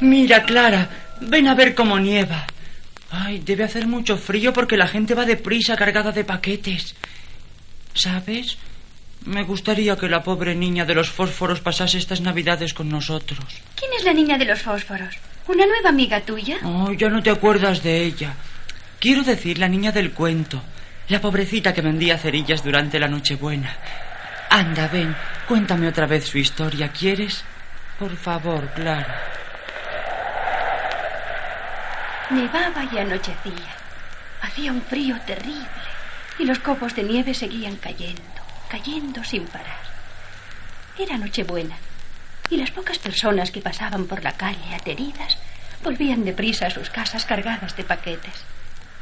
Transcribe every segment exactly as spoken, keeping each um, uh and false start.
Mira, Clara, ven a ver cómo nieva. Ay, debe hacer mucho frío porque la gente va deprisa cargada de paquetes. ¿Sabes? Me gustaría que la pobre niña de los fósforos pasase estas navidades con nosotros. ¿Quién es la niña de los fósforos? ¿Una nueva amiga tuya? Oh, ya no te acuerdas de ella. Quiero decir, la niña del cuento. La pobrecita que vendía cerillas durante la Nochebuena. Anda, ven, cuéntame otra vez su historia, ¿quieres? Por favor, Clara. Nevaba y anochecía. Hacía un frío terrible y los copos de nieve seguían cayendo, cayendo sin parar. Era Nochebuena y las pocas personas que pasaban por la calle ateridas volvían deprisa a sus casas cargadas de paquetes.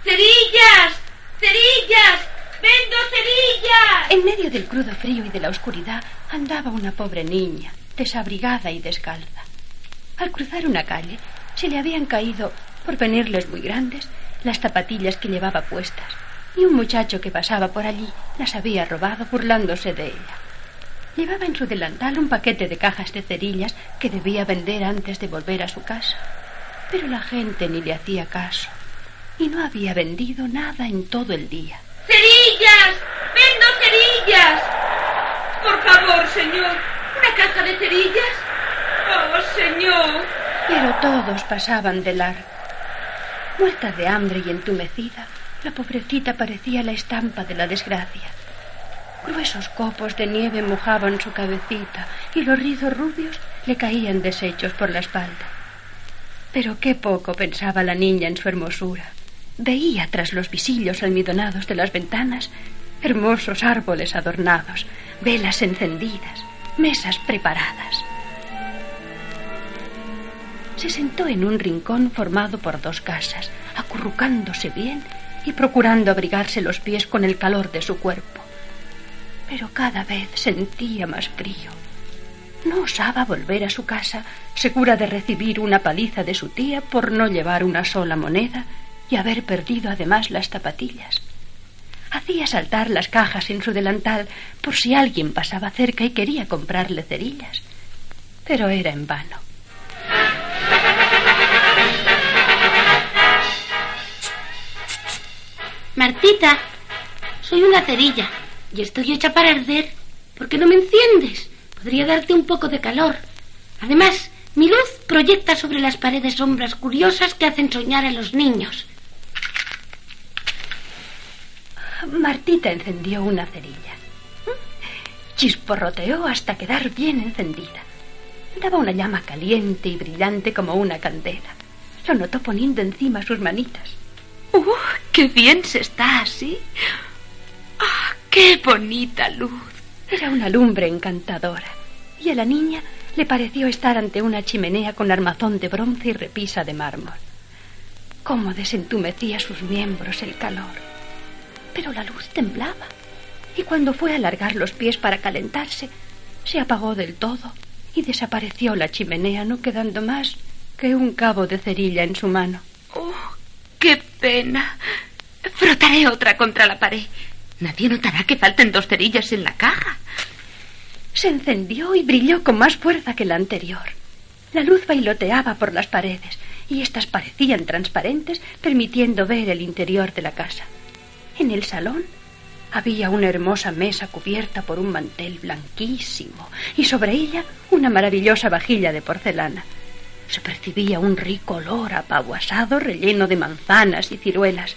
¡Cerillas! ¡Cerillas! ¡Vendo cerillas! En medio del crudo frío y de la oscuridad andaba una pobre niña, desabrigada y descalza. Al cruzar una calle se le habían caído, por penirles muy grandes, las zapatillas que llevaba puestas, y un muchacho que pasaba por allí las había robado burlándose de ella. Llevaba en su delantal un paquete de cajas de cerillas que debía vender antes de volver a su casa, pero la gente ni le hacía caso y no había vendido nada en todo el día. ¡Cerillas! ¡Vendo cerillas! Por favor, señor, ¿una caja de cerillas? ¡Oh, señor! Pero todos pasaban de largo. Muerta de hambre y entumecida, la pobrecita parecía la estampa de la desgracia. Gruesos copos de nieve mojaban su cabecita y los rizos rubios le caían deshechos por la espalda. Pero qué poco pensaba la niña en su hermosura. Veía tras los visillos almidonados de las ventanas hermosos árboles adornados, velas encendidas, mesas preparadas. Se sentó en un rincón formado por dos casas, acurrucándose bien y procurando abrigarse los pies con el calor de su cuerpo. Pero cada vez sentía más frío. No osaba volver a su casa, segura de recibir una paliza de su tía por no llevar una sola moneda y haber perdido además las zapatillas. Hacía saltar las cajas en su delantal por si alguien pasaba cerca y quería comprarle cerillas, pero era en vano. Martita, soy una cerilla y estoy hecha para arder. ¿Por qué no me enciendes? Podría darte un poco de calor. Además, mi luz proyecta sobre las paredes sombras curiosas que hacen soñar a los niños. Martita encendió una cerilla. Chisporroteó hasta quedar bien encendida. Daba una llama caliente y brillante como una candela. Lo notó poniendo encima sus manitas. ¡Uh, qué bien se está así! ¡Ah, qué bonita luz! Era una lumbre encantadora, y a la niña le pareció estar ante una chimenea con armazón de bronce y repisa de mármol. Cómo desentumecía sus miembros el calor. Pero la luz temblaba, y cuando fue a alargar los pies para calentarse, se apagó del todo y desapareció la chimenea, no quedando más que un cabo de cerilla en su mano. ¡Oh! ¡Qué pena! Frotaré otra contra la pared. Nadie notará que faltan dos cerillas en la caja. Se encendió y brilló con más fuerza que la anterior. La luz bailoteaba por las paredes y éstas parecían transparentes, permitiendo ver el interior de la casa. En el salón había una hermosa mesa cubierta por un mantel blanquísimo y sobre ella una maravillosa vajilla de porcelana. Se percibía un rico olor a pavo asado relleno de manzanas y ciruelas.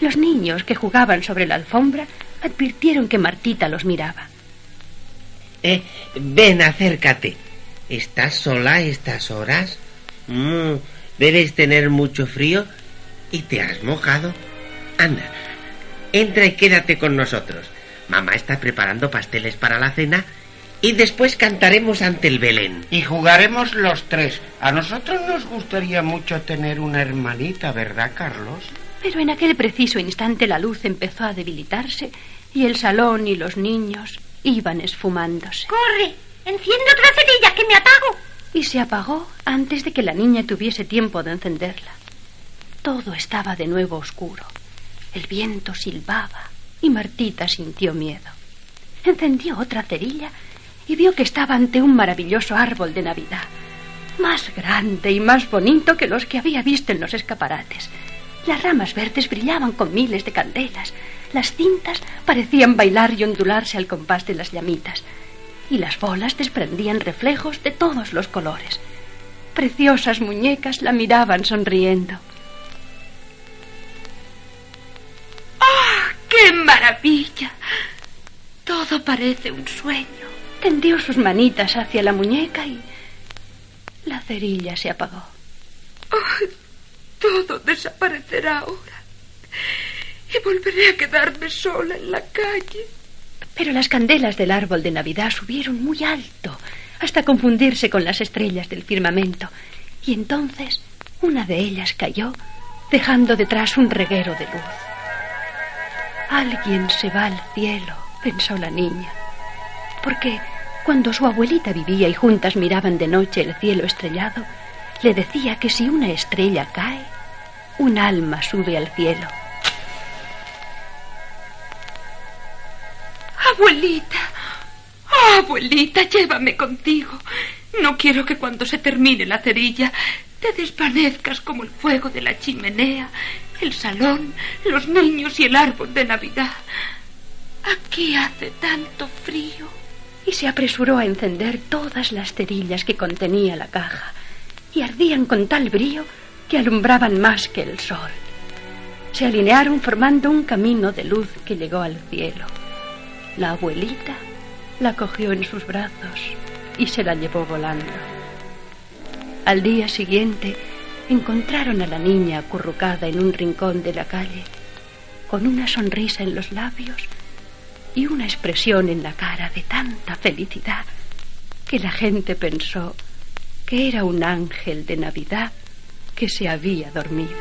Los niños que jugaban sobre la alfombra advirtieron que Martita los miraba. Eh, ven, acércate. ¿Estás sola a estas horas? Mm, debes tener mucho frío y te has mojado. Anda, entra y quédate con nosotros. Mamá está preparando pasteles para la cena. Y después cantaremos ante el Belén. Y jugaremos los tres. A nosotros nos gustaría mucho tener una hermanita, ¿verdad, Carlos? Pero en aquel preciso instante la luz empezó a debilitarse y el salón y los niños iban esfumándose. ¡Corre! ¡Enciende otra cerilla que me apago! Y se apagó antes de que la niña tuviese tiempo de encenderla. Todo estaba de nuevo oscuro. El viento silbaba y Martita sintió miedo. encendió otra cerilla y vio que estaba ante un maravilloso árbol de Navidad, más grande y más bonito que los que había visto en los escaparates. Las ramas verdes brillaban con miles de candelas, las cintas parecían bailar y ondularse al compás de las llamitas, y las bolas desprendían reflejos de todos los colores. Preciosas muñecas la miraban sonriendo. ¡Ah, qué maravilla! Todo parece un sueño. Tendió sus manitas hacia la muñeca y la cerilla se apagó. ¡Ay! Todo desaparecerá ahora y volveré a quedarme sola en la calle. Pero las candelas del árbol de Navidad subieron muy alto hasta confundirse con las estrellas del firmamento, y entonces una de ellas cayó, dejando detrás un reguero de luz. Alguien se va al cielo, pensó la niña, porque cuando su abuelita vivía y juntas miraban de noche el cielo estrellado, le decía que si una estrella cae, un alma sube al cielo. Abuelita, oh, abuelita, llévame contigo. No quiero que cuando se termine la cerilla te desvanezcas como el fuego de la chimenea, el salón, los niños y el árbol de Navidad. Aquí hace tanto frío. Y se apresuró a encender todas las cerillas que contenía la caja, y ardían con tal brío que alumbraban más que el sol. Se alinearon formando un camino de luz que llegó al cielo. La abuelita la cogió en sus brazos y se la llevó volando. Al día siguiente encontraron a la niña acurrucada en un rincón de la calle, con una sonrisa en los labios y una expresión en la cara de tanta felicidad que la gente pensó que era un ángel de Navidad que se había dormido.